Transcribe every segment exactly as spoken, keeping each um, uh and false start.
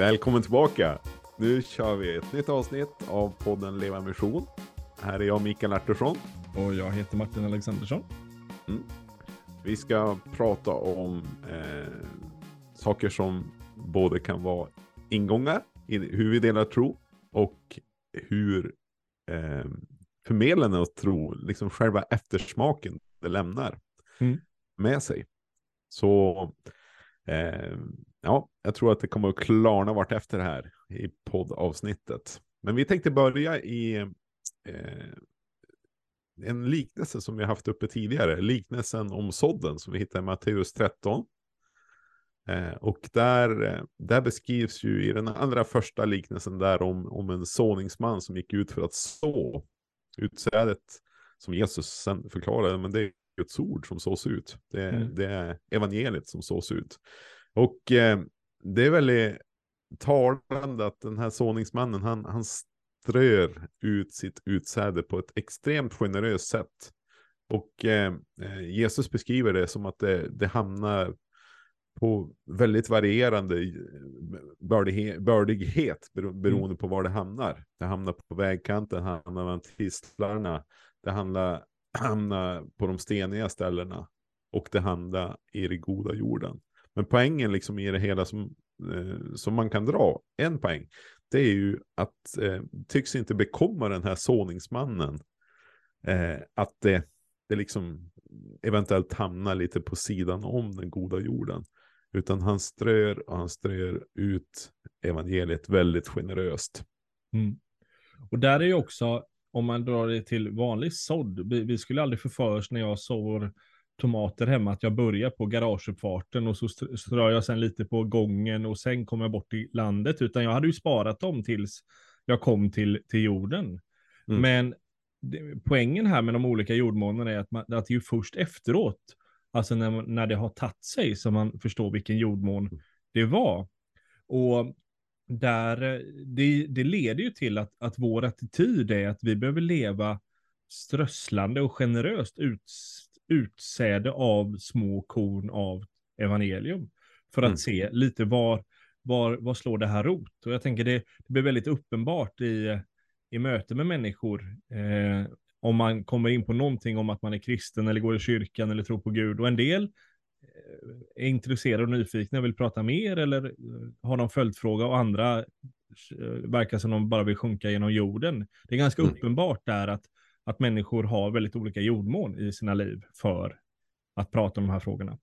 Välkommen tillbaka! Nu kör vi ett nytt avsnitt av podden Leva Mission. Här är jag, Mikael Artursson. Och jag heter Martin Alexandersson. Mm. Vi ska prata om eh, saker som både kan vara ingångar i hur vi delar tro och hur eh, förmedlande av tro, liksom själva eftersmaken det lämnar mm. med sig. Så eh, ja, jag tror att det kommer att klarna vart efter här i poddavsnittet. Men vi tänkte börja i eh, en liknelse som vi haft uppe tidigare. Liknelsen om sådden som vi hittar i Matteus tretton. Eh, och där, där beskrivs ju i den allra första liknelsen där om, om en såningsman som gick ut för att så. Utsädet som Jesus sen förklarade, men det är Guds ord som sås ut. Det, mm. det är evangeliet som sås ut. Och eh, det är väldigt talande att den här såningsmannen, han, han strör ut sitt utsäde på ett extremt generöst sätt. Och eh, Jesus beskriver det som att det, det hamnar på väldigt varierande bördighet, bördighet beroende mm. på var det hamnar. Det hamnar på vägkanten, det hamnar bland tistlarna, det hamnar, hamnar på de steniga ställena och det hamnar i den goda jorden. Men poängen liksom i det hela som, eh, som man kan dra, en poäng, det är ju att eh, tycks inte bekomma den här såningsmannen eh, att det, det liksom eventuellt hamnar lite på sidan om den goda jorden. Utan han strör och han strör ut evangeliet väldigt generöst. Mm. Och där är ju också, om man drar det till vanlig sådd, vi, vi skulle aldrig förföras när jag sår tomater hemma att jag börjar på garageuppfarten och så strör jag sen lite på gången och sen kommer jag bort till landet, utan jag hade ju sparat dem tills jag kom till, till jorden. Mm. Men det, poängen här med de olika jordmånerna är att, man, att det är ju först efteråt, alltså när, man, när det har tagit sig, som man förstår vilken jordmån det var. Och där, det, det leder ju till att, att vår attityd är att vi behöver leva strösslande och generöst ut utsäde av små korn av evangelium för att mm. se lite var, var, var slår det här rot. Och jag tänker det, det blir väldigt uppenbart i, i möte med människor eh, om man kommer in på någonting om att man är kristen eller går i kyrkan eller tror på Gud, och en del är intresserade och nyfikna, vill prata mer eller har någon följdfråga, och andra verkar som de bara vill sjunka genom jorden. Det är ganska mm. uppenbart där att att människor har väldigt olika jordmån i sina liv för att prata om de här frågorna.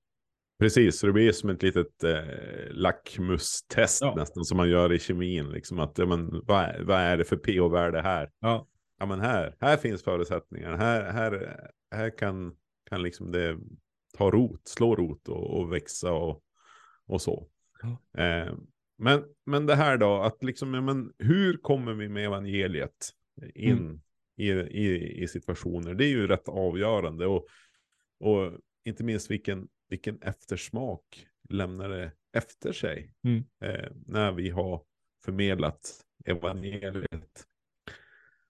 Precis, så det blir som ett litet eh, lackmustest ja. nästan som man gör i kemin. Liksom att, ja, men, vad, är, vad är det för pH-värde här? Ja. Ja, men här, här finns förutsättningar. Här, här, här kan, kan liksom det ta rot, slå rot och, och växa och, och så. Ja. Eh, men, men det här då, att liksom, ja, men, hur kommer vi med evangeliet in mm. I, i, i situationer? Det är ju rätt avgörande, och, och inte minst vilken, vilken eftersmak lämnar det efter sig mm. eh, när vi har förmedlat evangeliet.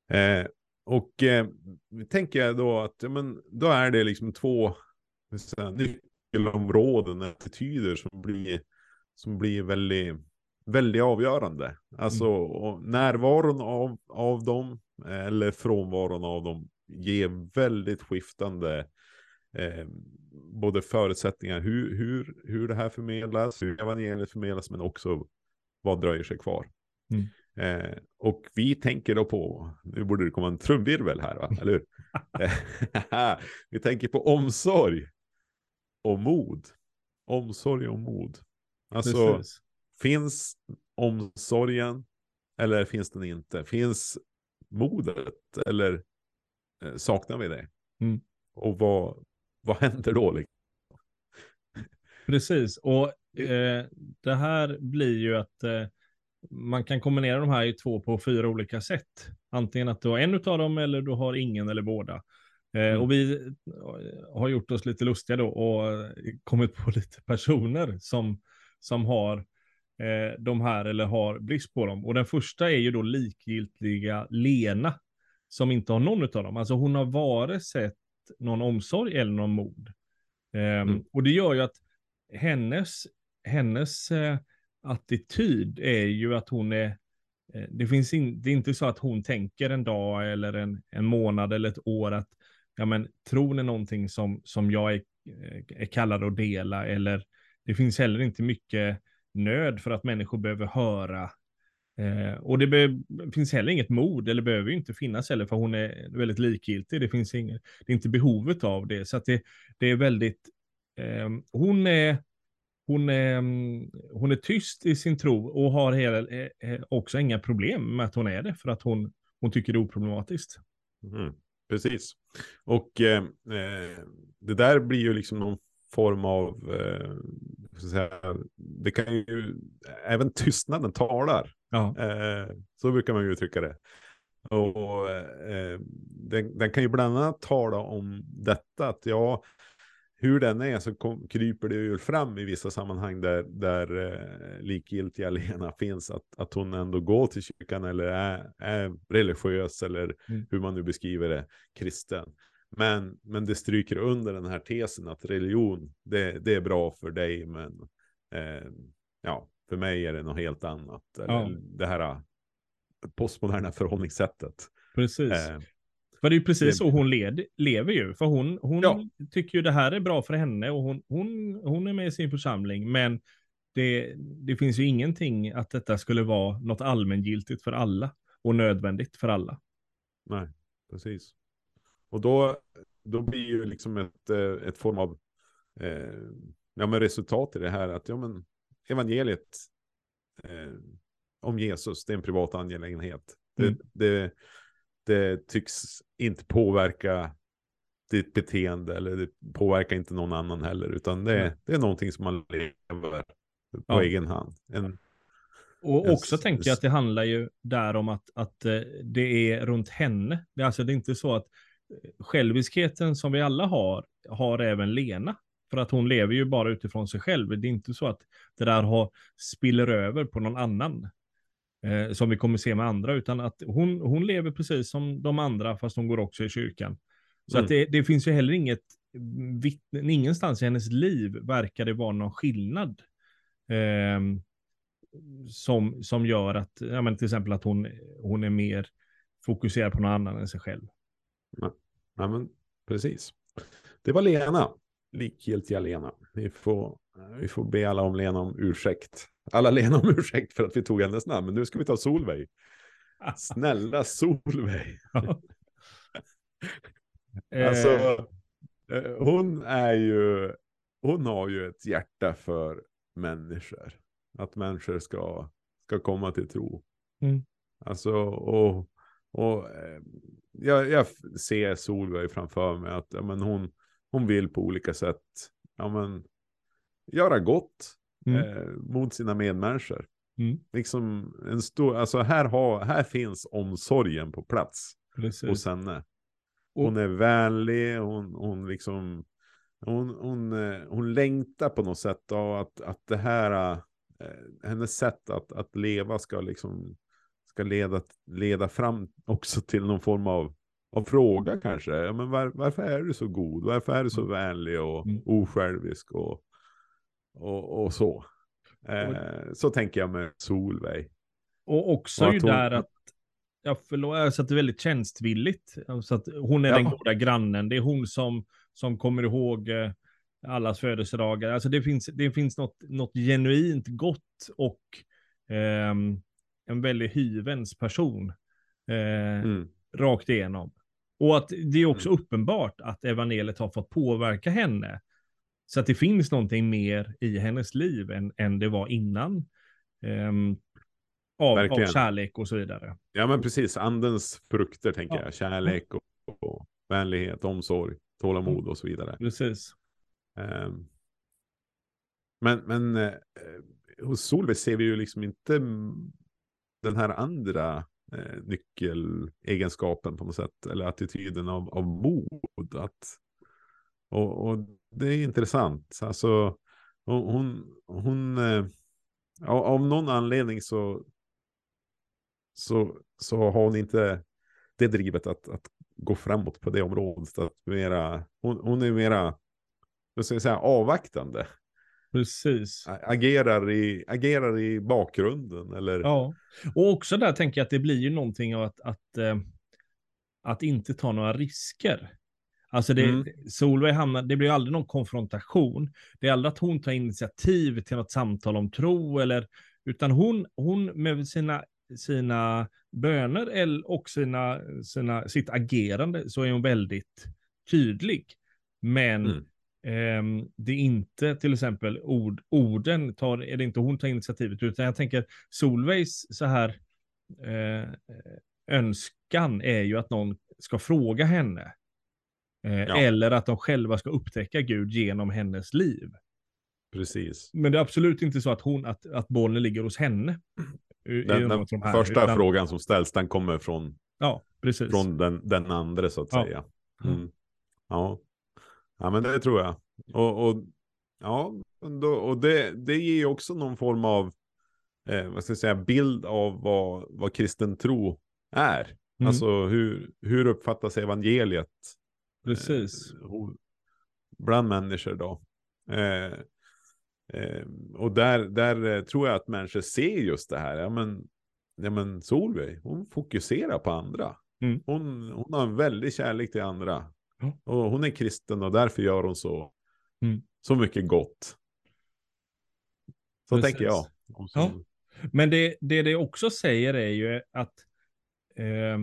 Eh, och eh, tänker jag då att ja, men, då är det liksom två säga, nyckelområden, attityder som blir, som blir väldigt, väldigt avgörande. Alltså och närvaron av, av dem eller frånvaron av dem ger väldigt skiftande eh, både förutsättningar hur, hur, hur det här förmedlas, hur evangeliet förmedlas, men också vad dröjer sig kvar. Mm. Eh, och vi tänker då på, nu borde det komma en trumvirvel här va, eller hur? Vi tänker på omsorg och mod. Omsorg och mod. Alltså, precis. Finns omsorgen eller finns den inte? Finns modet eller eh, saknar vi det? Mm. Och vad, vad händer då? Liksom? Precis, och eh, det här blir ju att eh, man kan kombinera de här i två på fyra olika sätt. Antingen att du har en utav dem eller du har ingen eller båda. Eh, mm. Och vi har gjort oss lite lustiga då och kommit på lite personer som, som har de här eller har brist på dem. Och den första är ju då likgiltiga Lena, som inte har någon utav dem. Alltså hon har vare sett någon omsorg eller någon mod. Mm. Um, och det gör ju att hennes, hennes uh, attityd är ju att hon är, det finns in, det är inte så att hon tänker en dag eller en, en månad eller ett år att ja, men, tron är någonting som, som jag är, är kallad att dela, eller det finns heller inte mycket nöd för att människor behöver höra. Eh, och det be- finns heller inget mod, eller behöver ju inte finnas heller, för hon är väldigt likgiltig. Det finns inget, det är inte behovet av det. Så att det, det är väldigt eh, hon är hon är hon är tyst i sin tro och har hela, eh, också inga problem med att hon är det, för att hon hon tycker det är oproblematiskt. Mm, precis. Och eh, det där blir ju liksom någon form av eh, så säga, det kan ju även tystnaden talar. Ja. Eh, så brukar man ju uttrycka det. Och eh, den, den kan ju bland annat tala om detta, att ja, hur den är så kom, kryper det ju fram i vissa sammanhang där, där eh, likgiltiga Lena finns, att, att hon ändå går till kyrkan eller är, är religiös eller mm. hur man nu beskriver det, kristen. Men, men det stryker under den här tesen att religion, det, det är bra för dig, men eh, ja, för mig är det något helt annat. Eller ja. Det här postmoderna förhållningssättet. Precis. Eh, för det är ju precis det... så hon led, lever ju. För hon, hon ja. tycker ju det här är bra för henne, och hon, hon, hon är med i sin församling. Men det, det finns ju ingenting att detta skulle vara något allmängiltigt för alla och nödvändigt för alla. Nej, precis. Och då, då blir ju liksom ett, ett form av eh, ja, men resultat i det här att ja, men evangeliet eh, om Jesus, det är en privat angelägenhet. Det, mm. det, det tycks inte påverka ditt beteende, eller det påverkar inte någon annan heller, utan det, mm. det är någonting som man lever på ja. egen hand. En, Och också yes, tänker jag att det handlar ju där om att, att det är runt henne. Det, alltså, det är inte så att själviskheten som vi alla har, har även Lena. För att hon lever ju bara utifrån sig själv. Det är inte så att det där har, spiller över på någon annan. Eh, som vi kommer se med andra. Utan att hon, hon lever precis som de andra, fast hon går också i kyrkan. Så mm. att det, det finns ju heller inget, ingenstans i hennes liv verkar det vara någon skillnad. Eh, som, som gör att, ja, men till exempel att hon, hon är mer fokuserad på någon annan än sig själv. Nej, nej men precis. Det var Lena, likgiltiga Lena. Vi får, vi får be alla om Lena om ursäkt. Alla Lena om ursäkt för att vi tog hennes namn. Men nu ska vi ta Solveig. Snälla Solveig. Alltså, hon är ju, hon har ju ett hjärta för människor. Att människor ska, ska komma till tro. Mm. Alltså, och Och eh, jag, jag ser Solveig framför mig att ja, men hon, hon vill på olika sätt ja, men, göra gott mm. eh, mot sina medmänniskor. Mm. Liksom en stor, alltså här, har, här finns omsorgen på plats Precis. hos henne. Hon är vänlig, hon, hon liksom hon, hon, eh, hon längtar på något sätt av att, att det här eh, hennes sätt att, att leva ska liksom ska leda, leda fram också till någon form av, av fråga kanske. Ja, men var, varför är du så god? Varför är du så vänlig och mm. osjälvisk och, och, och så? Eh, och, så tänker jag med Solveig. Och också och ju hon... där att jag förlåt, så att det är väldigt tjänstvilligt. Så att hon är ja. den goda grannen. Det är hon som, som kommer ihåg allas födelsedagar. Alltså det finns, det finns något, något genuint gott och ehm, en väldigt hyvens person eh, mm. rakt igenom. Och att det är också mm. uppenbart att evangeliet har fått påverka henne. Så att det finns någonting mer i hennes liv än, än det var innan. Eh, av, av kärlek och så vidare. Ja men precis, andens frukter tänker ja. jag. Kärlek och, och vänlighet, omsorg, tålamod mm. och så vidare. Precis. Eh, men men eh, hos Solveig ser vi ju liksom inte den här andra eh, nyckelegenskapen på något sätt, eller attityden av, av mod att, och, och det är intressant alltså, hon, hon eh, av någon anledning så, så så har hon inte det drivet att, att gå framåt på det området, att mera, hon, hon är mera, vad ska jag säga, avvaktande Precis. Agerar i, agerar i bakgrunden. Eller... Ja, och också där tänker jag att det blir ju någonting av att, att, eh, att inte ta några risker. Alltså det, mm. Solveig hamnar, det blir ju aldrig någon konfrontation. Det är aldrig att hon tar initiativ till något samtal om tro. Eller, utan hon, hon med sina, sina böner eller, och sina, sina, sitt agerande så är hon väldigt tydlig. Men... Mm. Det är inte till exempel ord, orden tar, är det inte hon tar initiativet, utan jag tänker Solvejs så här eh, önskan är ju att någon ska fråga henne eh, ja. eller att de själva ska upptäcka Gud genom hennes liv. Precis. Men det är absolut inte så att hon att, att bollen ligger hos henne. Den, den de här, första utan, frågan som ställs den kommer från, ja, precis. Från den, den andra så att ja. säga. Mm. Ja. Ja, men det tror jag. Och, och, ja, och det, det ger ju också någon form av eh, vad ska jag säga, bild av vad, vad kristen tro är. Mm. Alltså hur, hur uppfattas evangeliet Precis. Eh, bland människor då. Eh, eh, och där, där tror jag att människor ser just det här. Ja, men, ja, men Solveig, hon fokuserar på andra. Mm. Hon, hon har en väldig kärlek till andra. Och hon är kristen och därför gör hon så mm. så mycket gott. Så Precis. tänker jag. Ja. Men det det, det också säger är ju att eh,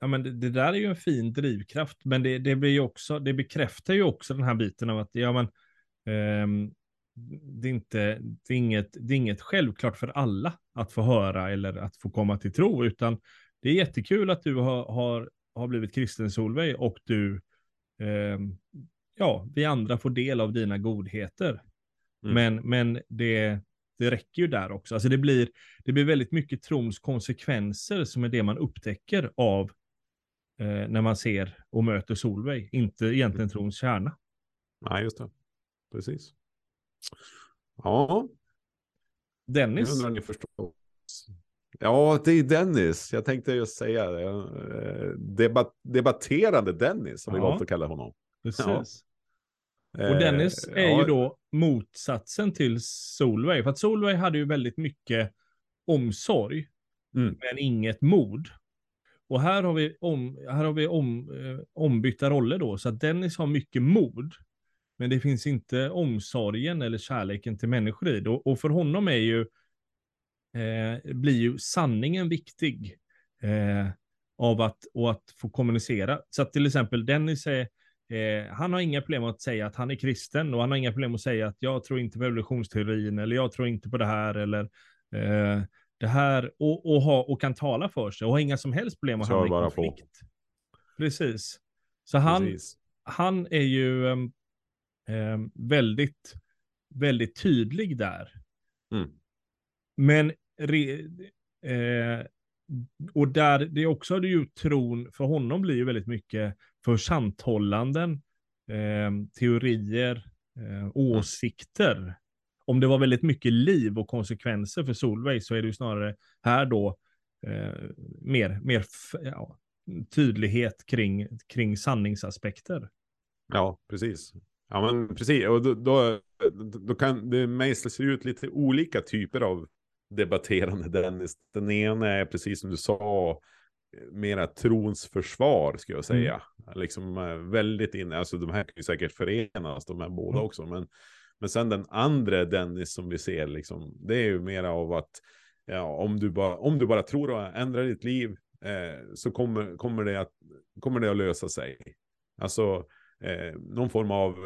ja, men det, det där är ju en fin drivkraft, men det, det blir ju också, det bekräftar ju också den här biten av att ja, men, eh, det, är inte, det, är inget, det är inget självklart för alla att få höra eller att få komma till tro, utan det är jättekul att du har, har har blivit kristen Solveig och du eh, ja, vi andra får del av dina godheter. Mm. Men, men det, det räcker ju där också. Alltså det blir, det blir väldigt mycket trons konsekvenser som är det man upptäcker av eh, när man ser och möter Solveig. Inte egentligen mm. trons kärna. Nej, just det. Precis. Ja. Dennis. Jag undrar om ni förstår. Ja, det är Dennis. Jag tänkte just säga det. Debat- debatterande Dennis, som ja. vi valt att kalla honom. Precis. Ja. Och Dennis är ja. ju då motsatsen till Solveig. För att Solveig hade ju väldigt mycket omsorg, mm. men inget mod. Och här har vi, om, här har vi om, eh, ombytta roller då. Så att Dennis har mycket mod, men det finns inte omsorgen eller kärleken till människor i det. Och, och för honom är ju Eh, blir ju sanningen viktig eh, av att, och att få kommunicera. Så att till exempel Dennis är, eh, han har inga problem att säga att han är kristen, och han har inga problem att säga att jag tror inte på evolutionsteorin, eller jag tror inte på det här, eller eh, det här, och, och, ha, och kan tala för sig och har inga som helst problem att hamna i konflikt. Precis. Så han, Precis. han är ju eh, eh, väldigt väldigt tydlig där. Mm. Men eh, och där det också är ju tron för honom blir ju väldigt mycket för samtalanden, eh, teorier, eh, åsikter. Om det var väldigt mycket liv och konsekvenser för Solveig, så är det ju snarare här då eh, mer, mer f- ja, tydlighet kring, kring sanningsaspekter. Ja, precis. Ja, men precis. Och då, då, då kan det mejslas ut lite olika typer av debatterande Dennis. Den ena är precis som du sa mera trons försvar, ska jag säga. Mm. Liksom väldigt inne, alltså de här kan ju säkert förenas, de här båda mm. också, men, men sen den andra Dennis som vi ser liksom, det är ju mera av att ja, om, du bara, om du bara tror och ändrar ditt liv eh, så kommer, kommer, det att, kommer det att lösa sig. Alltså eh, någon form av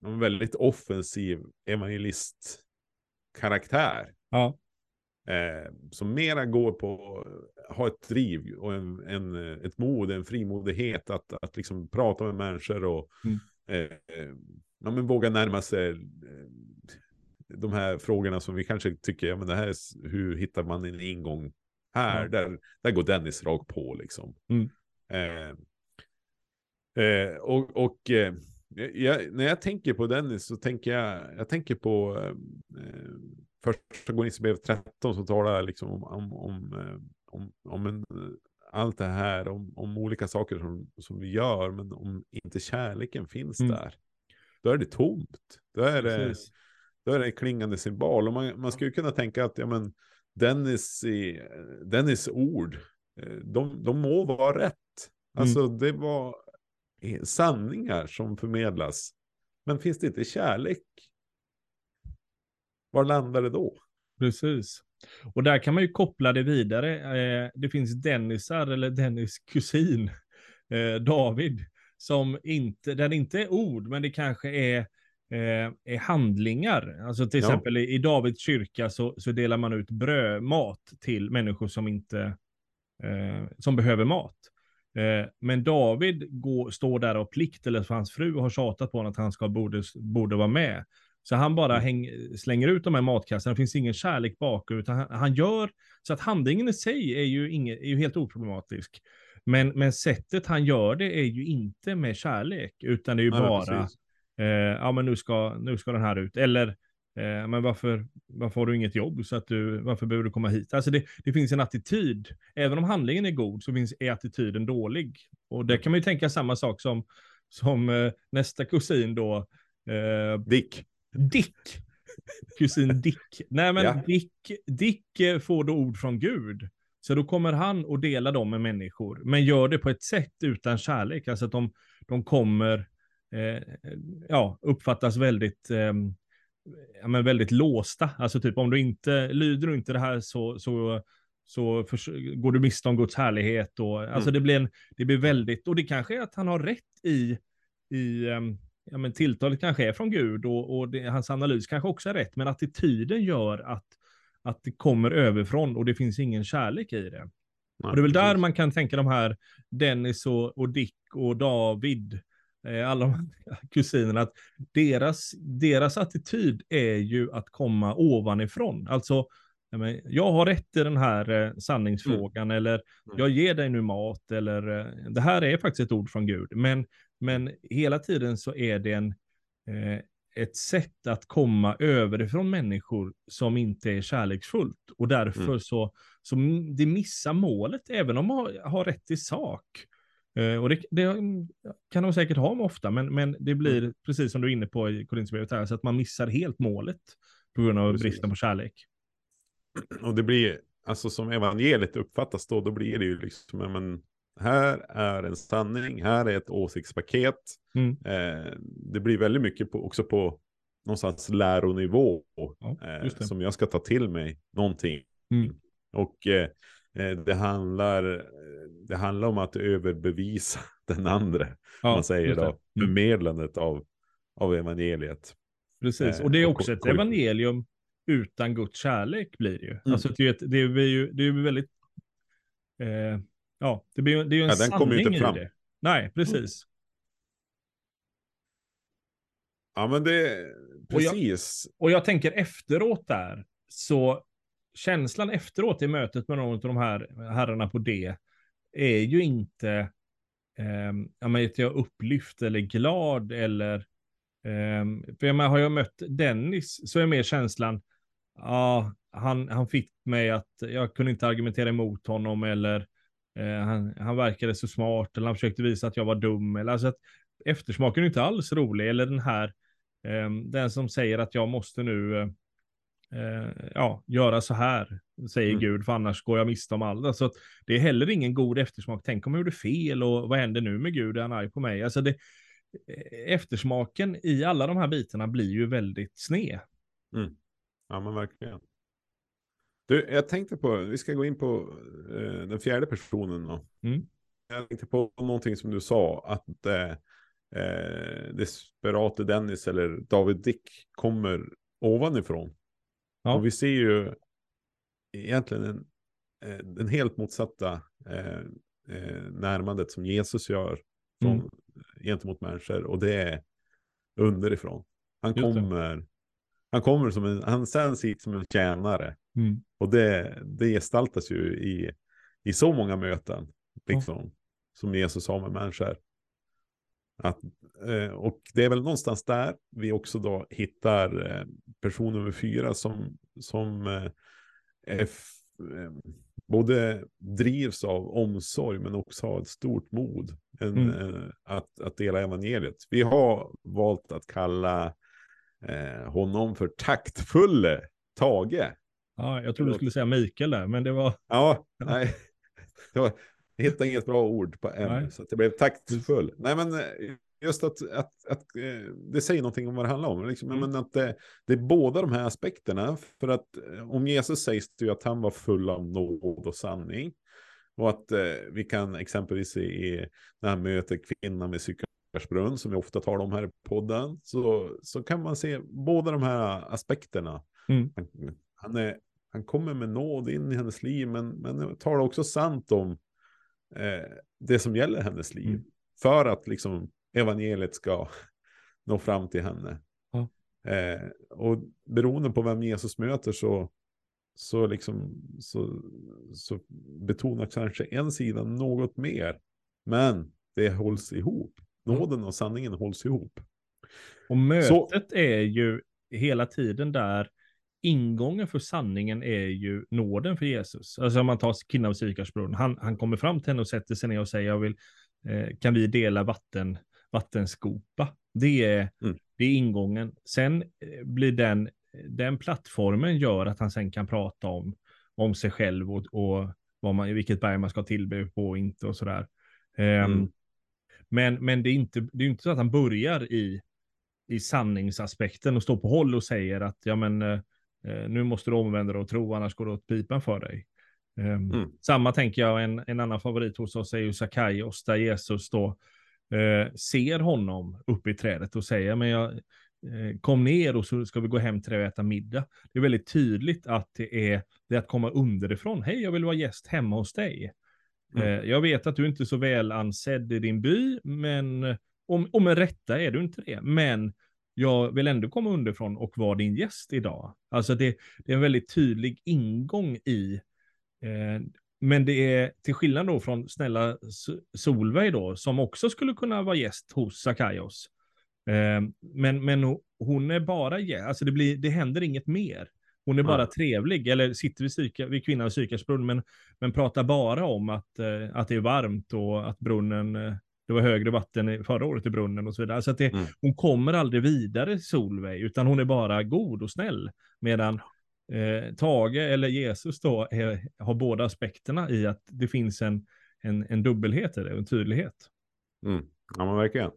någon väldigt offensiv evangelist karaktär. Ja. Eh, som mera går på ha ett driv och en, en, ett mod, en frimodighet att, att liksom prata med människor och mm. eh, ja, men våga närma sig de här frågorna som vi kanske tycker ja, men det här är, hur hittar man en ingång här, ja. där, där går Dennis rakt på liksom. mm. eh, eh, och, och eh, jag, när jag tänker på Dennis så tänker jag jag tänker på eh, första Korinthierbrevet tretton som talar liksom om, om, om, om, om en, allt det här, om, om olika saker som, som vi gör, men om inte kärleken finns mm. där. då är det tomt. Då är det, då är det en klingande symbol. Och man, man skulle kunna tänka att ja, men Dennis, i, Dennis ord, de, de må vara rätt. Alltså mm. det var sanningar som förmedlas. Men finns det inte kärlek? Var landar det då? Precis. Och där kan man ju koppla det vidare. Det finns Dennisar eller Dennis kusin, David, som inte, den inte är ord, men det kanske är, är handlingar. Alltså till ja. exempel i Davids kyrka så, så delar man ut bröd, mat till människor som inte eh, som behöver mat. Eh, men David går, står där av plikt, eller för hans fru har tjatat på honom att han ska borde, borde vara med. Så han bara häng, slänger ut de här matkassarna. Det finns ingen kärlek bakom, utan han, han gör så att handlingen i sig är ju, inget, är ju helt oproblematisk. Men, men sättet han gör det är ju inte med kärlek, utan det är ju ja, bara eh, ja men nu ska, nu ska den här ut. Eller eh, men varför, varför har du inget jobb, så att du, varför behöver du komma hit? Alltså det, det finns en attityd. Även om handlingen är god så finns, är attityden dålig. Och där kan man ju tänka samma sak som, som eh, nästa kusin då. Eh, Dick. Dick. Kusin Dick. Nej men ja. Dick, Dick får då ord från Gud. Så då kommer han och delar dem med människor. Men gör det på ett sätt utan kärlek. Alltså att de, de kommer eh, ja, uppfattas väldigt, eh, ja, men väldigt låsta. Alltså typ om du inte lyder du inte det här så, så, så för, går du miste om Guds härlighet. Och, mm. Alltså det blir, en, det blir väldigt... Och det kanske är att han har rätt i... i eh, ja, men tilltalet kanske är från Gud. Och, och det, hans analys kanske också är rätt. Men attityden gör att... att det kommer överifrån och det finns ingen kärlek i det. Nej, och det är väl precis. Där man kan tänka de här Dennis och, och Dick och David, eh, alla de kusinerna, att deras, deras attityd är ju att komma ovanifrån. Alltså, jag, men, jag har rätt i den här eh, sanningsfrågan mm. eller mm. jag ger dig nu mat eller eh, det här är faktiskt ett ord från Gud. Men, men hela tiden så är det en... Eh, ett sätt att komma överifrån människor som inte är kärleksfullt. Och därför mm. så, så det missar målet, även om man har, har rätt i sak. Eh, och det, det kan de säkert ha ofta, men, men det blir, precis som du är inne på i Korinthierbrevet här, så att man missar helt målet på grund av bristen på kärlek. Och det blir, alltså som evangeliet uppfattas då, då blir det ju liksom, men här är en sanning, här är ett åsiktspaket. Mm. Eh, det blir väldigt mycket på, också på någonstans läronivå ja, eh, som jag ska ta till mig någonting. Mm. Och eh, det, handlar, det handlar om att överbevisa den andra, ja, man säger då, förmedlandet mm. av, av evangeliet. Precis, och det är också eh, och, ett evangelium utan Guds kärlek blir det ju. Mm. Alltså det är ju det är ju, det är ju väldigt... Eh, Ja, det, blir, det är ju en ja, sanning inte fram. I det. Nej, precis. Ja, men det... Precis. Och jag, och jag tänker efteråt där, så känslan efteråt i mötet med någon av de här herrarna på det är ju inte eh, att jag upplyft eller glad eller... Eh, för jag menar, har jag mött Dennis så är mer känslan ja, han, han fick mig att jag kunde inte argumentera emot honom eller Han, han verkade så smart eller han försökte visa att jag var dum eller, alltså att eftersmaken är inte alls rolig eller den här um, den som säger att jag måste nu uh, uh, ja, göra så här säger mm. Gud för annars går jag miste om allt, alltså att det är heller ingen god eftersmak, tänk om jag gjorde fel och vad händer nu med Gud, är han arg på mig, alltså det, eftersmaken i alla de här bitarna blir ju väldigt sned. Mm. Ja men verkligen. Du, jag tänkte på, vi ska gå in på eh, den fjärde personen då. Mm. Jag tänkte på någonting som du sa, att eh, eh, desperate Dennis eller David Dick kommer ovanifrån. Ja. Och vi ser ju egentligen en, den helt motsatta eh, eh, närmandet som Jesus gör från, mm. gentemot människor, och det är underifrån. Han kommer, han kommer som en, han sänds hit som en tjänare. Mm. Och det, det gestaltas ju i, i så många möten liksom, mm. som Jesus har med människor att, eh, och det är väl någonstans där vi också då hittar eh, person nummer fyra som, som eh, är f- eh, både drivs av omsorg men också har ett stort mod en, mm. en, att, att dela evangeliet. Vi har valt att kalla eh, honom för taktfulle Tage. Ja, jag trodde du skulle säga Mikael där, men det var... Ja, nej. Det var, jag hittade inget bra ord på M, så att det blev taktfull. Nej, men just att, att, att det säger någonting om vad det handlar om. Liksom. Mm. Men att det, det är båda de här aspekterna. För att om Jesus sägs det ju att han var full av nåd och sanning. Och att eh, vi kan exempelvis i när han möter kvinnan med Sykarsbrunnen, som vi ofta talar om här i podden. Så, så kan man se båda de här aspekterna. Mm. Han, han, är, han kommer med nåd in i hennes liv, men, men talar också sant om eh, det som gäller hennes liv. Mm. För att liksom evangeliet ska nå fram till henne. Ja. Eh, och beroende på vem Jesus möter så så liksom så, så betonar kanske en sida något mer, men det hålls ihop. Nåden och sanningen hålls ihop. Och mötet så, är ju hela tiden där ingången för sanningen är ju nåden för Jesus. Alltså om man tar kvinnan av Sykarsbrunnen, han, han kommer fram till henne och sätter sig ner och säger jag vill, eh, kan vi dela vatten, vattenskopa. Det är, mm. det är ingången. Sen blir den Den plattformen gör att han sen kan prata om, om sig själv och, och vad man, vilket berg man ska tillbe på och inte och sådär. Um, mm. Men, men det är inte, det är inte så att han börjar i, i sanningsaspekten och står på håll och säger att ja, men, eh, nu måste du omvända dig och tro, annars går det åt pipan för dig. Um, mm. Samma tänker jag, en, en annan favorit hos oss är ju Sakaios, där Jesus då eh, ser honom uppe i trädet och säger men jag kom ner och så ska vi gå hem till dig och äta middag. Det är väldigt tydligt att det är, det är att komma underifrån. Hej, jag vill vara gäst hemma hos dig. Mm. Jag vet att du inte är så väl ansedd i din by, men om, om en rätta är du inte det. Men jag vill ändå komma underifrån och vara din gäst idag. Alltså det, det är en väldigt tydlig ingång i. Eh, men det är till skillnad då från snälla Solveig då, som också skulle kunna vara gäst hos Sakaios. Men, men hon är bara alltså det, blir, det händer inget mer. Hon är bara ja. trevlig. Eller sitter vid, syka, vid kvinnan och Sykarsbrunnen, men, men pratar bara om att, att det är varmt och att brunnen, det var högre vatten förra året i brunnen och så vidare. Så att det, mm. hon kommer aldrig vidare Solveig, utan hon är bara god och snäll. Medan eh, Tage eller Jesus då är, har båda aspekterna i att det finns en, en, en dubbelhet eller en tydlighet. Mm. Ja, men verkligen.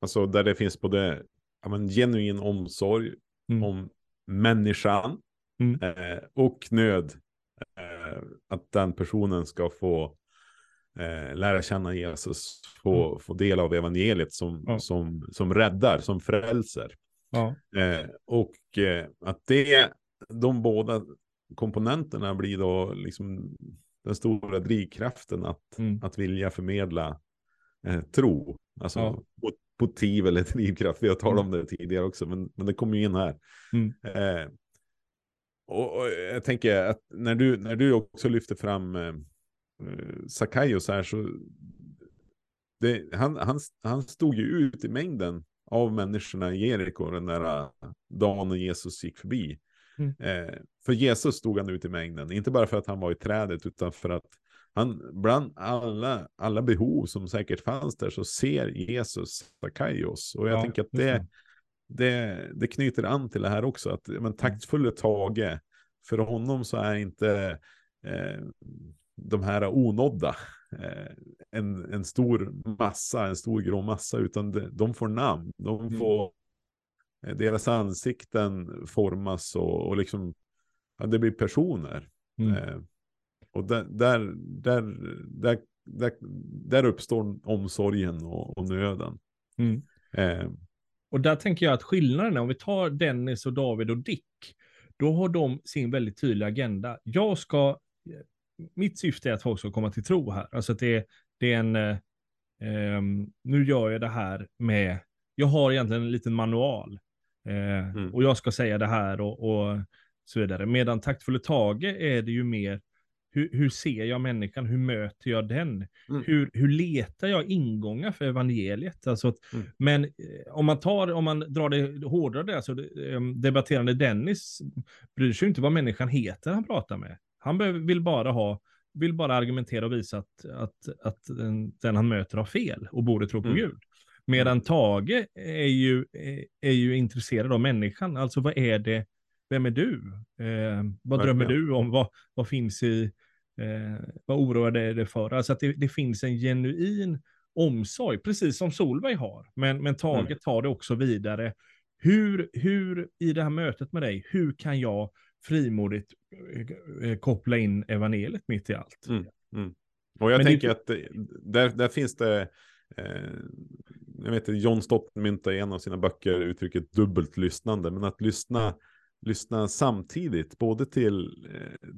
Alltså där det finns både ja, men, genuin omsorg mm. om människan mm. eh, och nöd. Eh, att den personen ska få eh, lära känna Jesus. Få, mm. få del av evangeliet som, ja. som, som räddar, som frälser. Ja. Eh, och eh, att det, de båda komponenterna blir då liksom den stora drivkraften att, mm. att vilja förmedla eh, tro. Alltså ja. Motiv eller drivkraft, vi har talat om det tidigare också, men, men det kommer ju in här. Mm. Eh, och, och jag tänker att när du, när du också lyfter fram eh, Sakaios här så det, han, han, han stod ju ut i mängden av människorna i Jeriko den där dagen när Jesus gick förbi. Mm. Eh, för Jesus stod han ut i mängden, inte bara för att han var i trädet utan för att han, bland alla, alla behov som säkert fanns där så ser Jesus Sakaios. Och jag ja, tänker att det, det, det knyter an till det här också. Att, men taktfulla Tage, för honom så är inte eh, de här onådda eh, en, en stor massa, en stor grå massa. Utan de, de får namn, de får, mm. deras ansikten formas och, och liksom, ja, det blir personer. Mm. Eh, Och där, där, där, där, där, där uppstår omsorgen och, och nöden. Mm. Eh. Och där tänker jag att skillnaden, om vi tar Dennis och David och Dick, då har de sin väldigt tydliga agenda. Jag ska, mitt syfte är att folk ska komma till tro här. Alltså att det, det är en, eh, nu gör jag det här med, jag har egentligen en liten manual. Eh, mm. Och jag ska säga det här och, och så vidare. Medan taktfulla Tage är det ju mer, Hur, hur ser jag människan? Hur möter jag den? Mm. Hur, hur letar jag ingångar för evangeliet? Alltså att, mm. Men om man tar, om man drar det hårdare där, så debatterande Dennis bryr sig inte vad människan heter han pratar med. Han vill bara ha vill bara argumentera och visa att, att, att den han möter har fel och borde tro på mm. Gud. Medan Tage är ju, är ju intresserad av människan. Alltså vad är det? Vem är du? Eh, vad drömmer du om? Vad, vad finns i? Eh, vad oroar dig det för? Alltså att det, det finns en genuin omsorg, precis som Solveig har. Men, men Tage mm. tar det också vidare. Hur, hur i det här mötet med dig, hur kan jag frimodigt eh, koppla in evangeliet mitt i allt? Mm. Mm. Och jag men tänker det... att där, där finns det eh, jag vet inte, John Stott myntar i en av sina böcker uttrycket dubbelt lyssnande, men att lyssna lyssna samtidigt både till,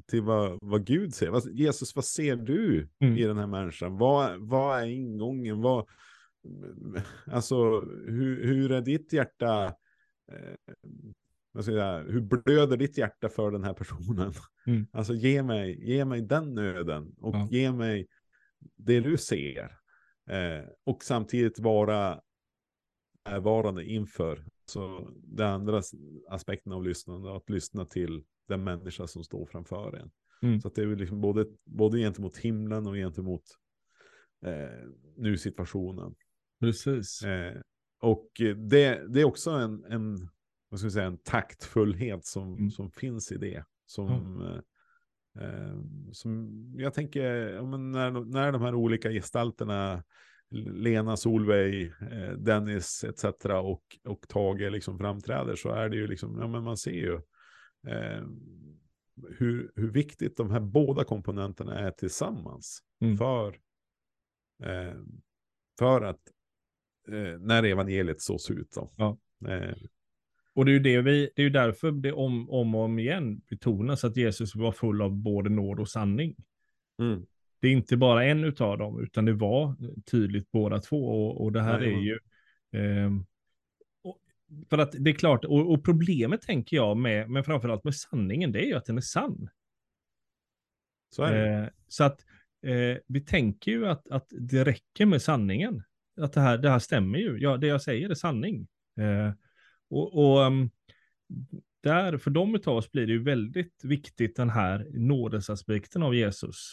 till vad, vad Gud säger. Vad, Jesus, vad ser du mm. i den här människan? Vad, vad är ingången? Vad, alltså, hur, hur är ditt hjärta? Eh, vad ska jag säga, hur blöder ditt hjärta för den här personen? Mm. Alltså, ge mig, ge mig den nöden och ja. ge mig det du ser. Eh, och samtidigt vara närvarande inför. Så den andra aspekten av lyssnande är att lyssna till den människa som står framför en. Mm. Så att det är liksom både, både gentemot himlen och gentemot eh, nu-situationen. Precis. Eh, och det, det är också en, en, vad ska jag säga, en taktfullhet som, mm. som finns i det. Som, mm. eh, som jag tänker, ja, men när, när de här olika gestalterna Lena, Solveig, Dennis et cetera och, och Tage liksom framträder, så är det ju liksom, ja men man ser ju eh, hur, hur viktigt de här båda komponenterna är tillsammans mm. för eh, för att eh, när evangeliet sås ut då. Ja. Eh. Och det är ju det vi, det är ju därför det om, om och om igen betonas att Jesus var full av både nåd och sanning. Mm. Det är inte bara en utav dem, utan det var tydligt båda två. Och, och det här Nej, är ju... Eh, och, för att det är klart, och, och problemet tänker jag med, men framförallt med sanningen, det är ju att den är sann. Så är det. Eh, så att eh, vi tänker ju att, att det räcker med sanningen. Att det här, det här stämmer ju. Ja, det jag säger är sanning. Eh, och... och där, för de utav oss blir det ju väldigt viktigt den här nådesaspekten av Jesus.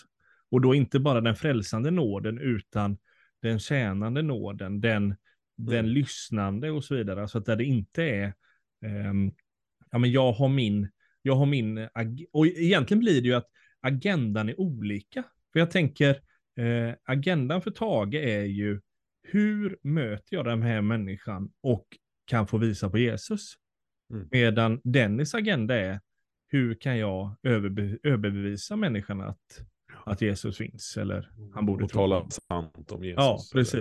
Och då inte bara den frälsande nåden, utan den tjänande nåden, den, mm. den lyssnande och så vidare. Så att där det inte är, eh, ja men jag har min, jag har min, ag- och egentligen blir det ju att agendan är olika. För jag tänker, eh, agendan för Tage är ju, hur möter jag den här människan och kan få visa på Jesus? Mm. Medan Dennis agenda är, hur kan jag överbe- överbevisa människan att... att Jesus finns, eller han borde tala sant om Jesus. Ja, precis.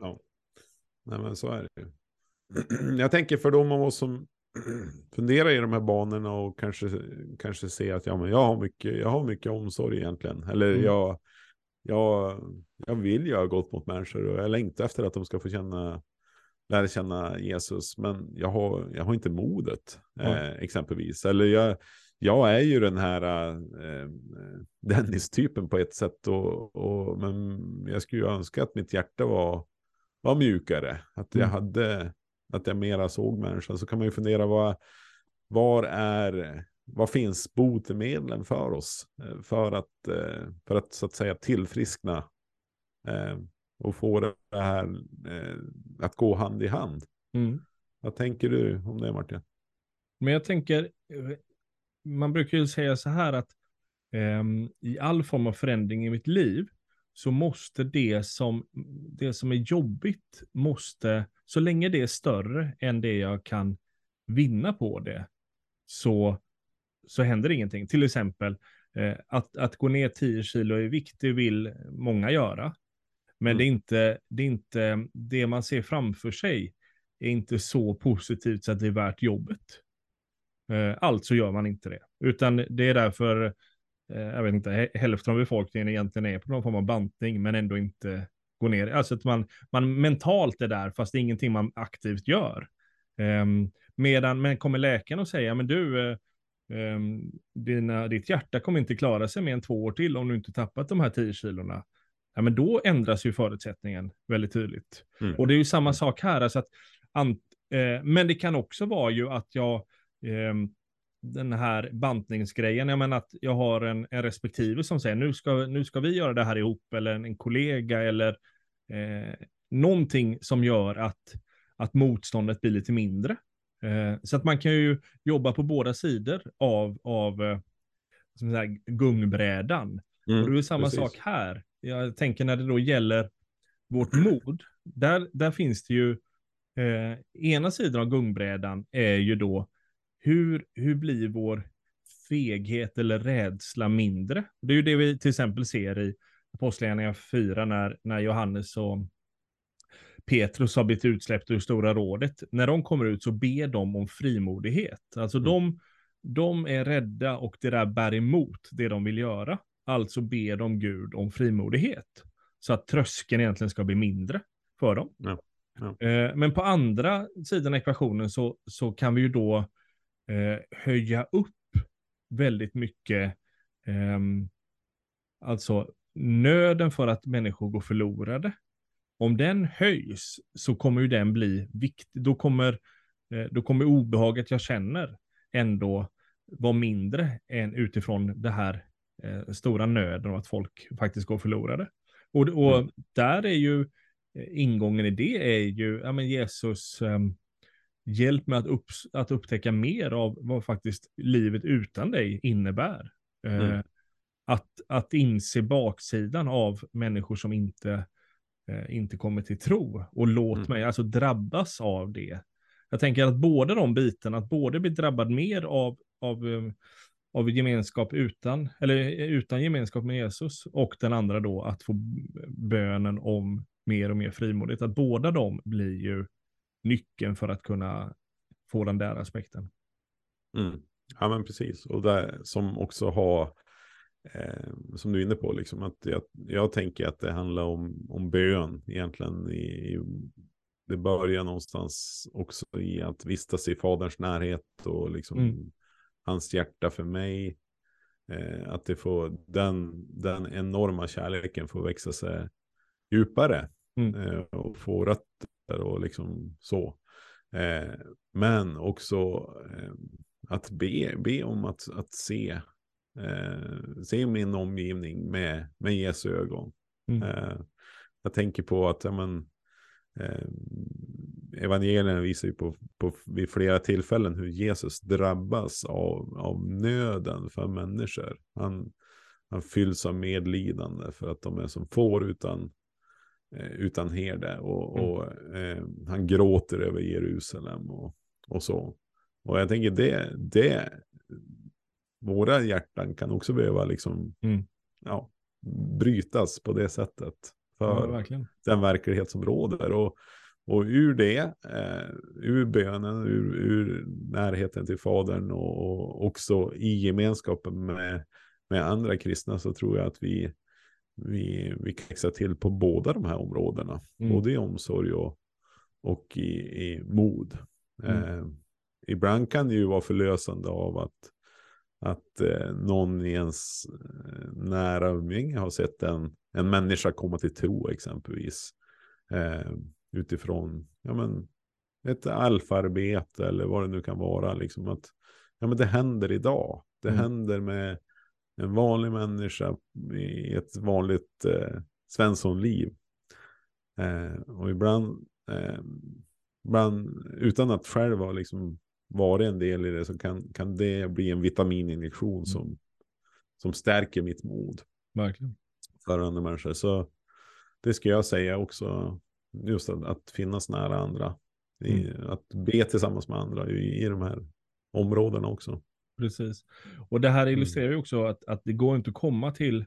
Eller, ja. Nej, men så är det ju. Jag tänker för de av oss som funderar i de här banorna och kanske, kanske ser att ja, men jag, har mycket, jag har mycket omsorg egentligen. Eller mm. jag, jag, jag vill göra gott mot människor och jag längtar efter att de ska få känna, lära känna Jesus. Men jag har, jag har inte modet, mm. eh, exempelvis. Eller jag... Jag är ju den här eh, Dennis-typen på ett sätt och, och, men jag skulle ju önska att mitt hjärta var, var mjukare. Att jag, mm. hade, att jag mera såg människan. Så kan man ju fundera vad, var är, vad finns botemedlen för oss? För att, för att så att säga tillfriskna eh, och få det här eh, att gå hand i hand. Mm. Vad tänker du om det, Martin? Men jag tänker... Man brukar ju säga så här att eh, i all form av förändring i mitt liv så måste det som, det som är jobbigt måste, så länge det är större än det jag kan vinna på det, så, så händer ingenting. Till exempel eh, att, att gå ner tio kilo i vikt, det vill många göra. Men mm. det, är inte, det är inte det man ser framför sig är inte så positivt så att det är värt jobbet. Alltså gör man inte det. Utan det är därför, jag vet inte, hälften av befolkningen egentligen är på någon form av bantning, men ändå inte går ner. Alltså att man, man mentalt är där, fast det är ingenting man aktivt gör. Um, medan, men kommer läkaren och säga, men du, um, dina, ditt hjärta kommer inte klara sig mer än två år till om du inte tappat de här tio kilorna. Ja, men då ändras ju förutsättningen väldigt tydligt. Mm. Och det är ju samma sak här. Alltså att, an, eh, men det kan också vara ju att jag den här bantningsgrejen, jag menar att jag har en, en respektive som säger nu ska, nu ska vi göra det här ihop, eller en, en kollega eller eh, någonting som gör att, att motståndet blir lite mindre. Eh, så att man kan ju jobba på båda sidor av, av eh, som säga, gungbrädan. Mm, och det är samma precis. Sak här. Jag tänker när det då gäller vårt mod, där, där finns det ju eh, ena sidan av gungbrädan är ju då Hur, hur blir vår feghet eller rädsla mindre? Det är ju det vi till exempel ser i Apostlärningar fyra när, när Johannes och Petrus har blivit utsläppt ur Stora rådet. När de kommer ut så ber de om frimodighet. Alltså mm. de, de är rädda och det där bär emot det de vill göra. Alltså ber de Gud om frimodighet. Så att tröskeln egentligen ska bli mindre för dem. Mm. Mm. Men på andra sidan av ekvationen så, så kan vi ju då Eh, höja upp väldigt mycket eh, alltså nöden för att människor går förlorade. Om den höjs så kommer ju den bli viktig, då kommer, eh, då kommer obehaget jag känner ändå vara mindre än utifrån det här eh, stora nöden om att folk faktiskt går förlorade. Och, och mm. där är ju eh, ingången i det är ju ja, men Jesus eh, hjälp med att, upp, att upptäcka mer av vad faktiskt livet utan dig innebär. Mm. Eh, att, att inse baksidan av människor som inte, eh, inte kommer till tro. Och låt mm. mig alltså drabbas av det. Jag tänker att båda de bitarna, att både bli drabbad mer av, av, av gemenskap utan, eller utan gemenskap med Jesus. Och den andra då att få bönen om mer och mer frimodigt. Att båda de blir ju nyckeln för att kunna få den där aspekten. Mm. Ja men precis. Och där som också har eh, som du är inne på liksom att jag, jag tänker att det handlar om, om bön egentligen. I, i, det börjar någonstans också i att vistas i Faderns närhet och liksom mm. hans hjärta för mig. Eh, att det får den, den enorma kärleken får växa sig djupare mm. eh, och få rätt och liksom så eh, men också eh, att be, be om att, att se eh, se min omgivning med, med Jesu ögon. Mm. eh, jag tänker på att ja, men, eh, evangelierna visar ju på, på vid flera tillfällen hur Jesus drabbas av, av nöden för människor. Han, han fylls av medlidande för att de är som får utan utan herde och, och mm. eh, han gråter över Jerusalem och, och så. Och jag tänker det, det våra hjärtan kan också behöva liksom mm. ja, brytas på det sättet för ja, den verklighet som råder och, och ur det eh, ur bönen, ur, ur närheten till Fadern och, och också i gemenskapen med, med andra kristna så tror jag att vi Vi, vi växer till på båda de här områdena. Mm. Både i omsorg och, och i, i mod. Mm. Eh, ibland kan det ju vara förlösande av att, att eh, någon i ens nära umgänge har sett en, en människa komma till tro exempelvis. Eh, utifrån ja, men, ett alfa-arbete eller vad det nu kan vara. Liksom att, ja, men det händer idag. Det mm. händer med en vanlig människa i ett vanligt eh, svenssonliv. Eh, och ibland, eh, ibland utan att själv ha liksom varit en del i det så kan, kan det bli en vitamininjektion mm. som, som stärker mitt mod. Verkligen. För andra människor. Så det ska jag säga också. Just att, att finnas nära andra. I, mm. Att be tillsammans med andra i, i de här områdena också. Precis. Och det här illustrerar ju också att, att det går inte att komma till,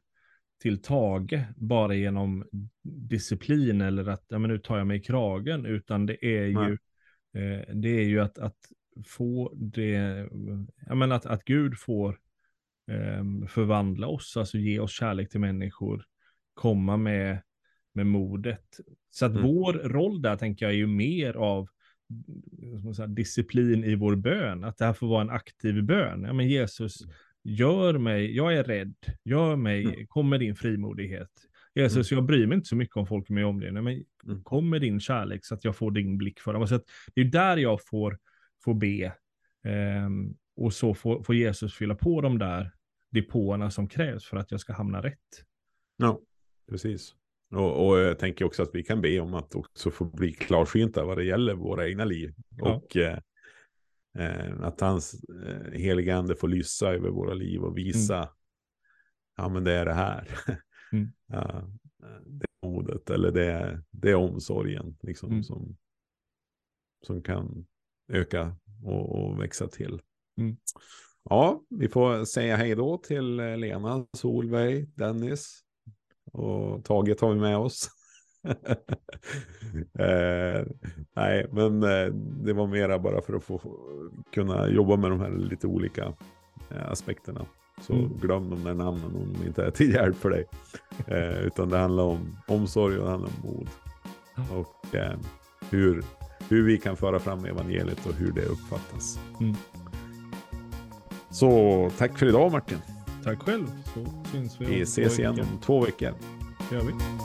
till Tage bara genom disciplin eller att ja, men nu tar jag mig i kragen, utan det är ju, eh, det är ju att, att få det, ja, men att, att Gud får eh, förvandla oss, alltså ge oss kärlek till människor, komma med, med modet. Så att mm. vår roll där tänker jag är ju mer av disciplin i vår bön, att det här får vara en aktiv bön. Ja, men Jesus, gör mig, jag är rädd, gör mig mm. kom med din frimodighet. Jesus, mm. jag bryr mig inte så mycket om folk med omgivningen, men mm. kom med din kärlek så att jag får din blick för dem. Så att det är där jag får, får be. Um, Och så får, får Jesus fylla på de där depåerna som krävs för att jag ska hamna rätt. Ja, precis. Och, och jag tänker också att vi kan be om att också få bli klarsynta vad det gäller våra egna liv. Ja. Och eh, att hans eh, heliga ande får lysa över våra liv och visa, mm. ja men det är det här. Mm. ja, det är modet eller det är, det är omsorgen liksom, mm. som, som kan öka och, och växa till. Mm. Ja, vi får säga hej då till Lena, Solveig, Dennis och Tage tar vi med oss. eh, nej, men eh, det var mera bara för att få kunna jobba med de här lite olika eh, aspekterna. Så mm. glöm de där namnen om de inte är till hjälp för dig. Eh, utan det handlar om omsorg och det handlar om mod. Och eh, hur, hur vi kan föra fram evangeliet och hur det uppfattas. Mm. Så tack för idag, Martin. Tack själv. Så syns vi. Vi ses igen om två veckor. Det gör vi.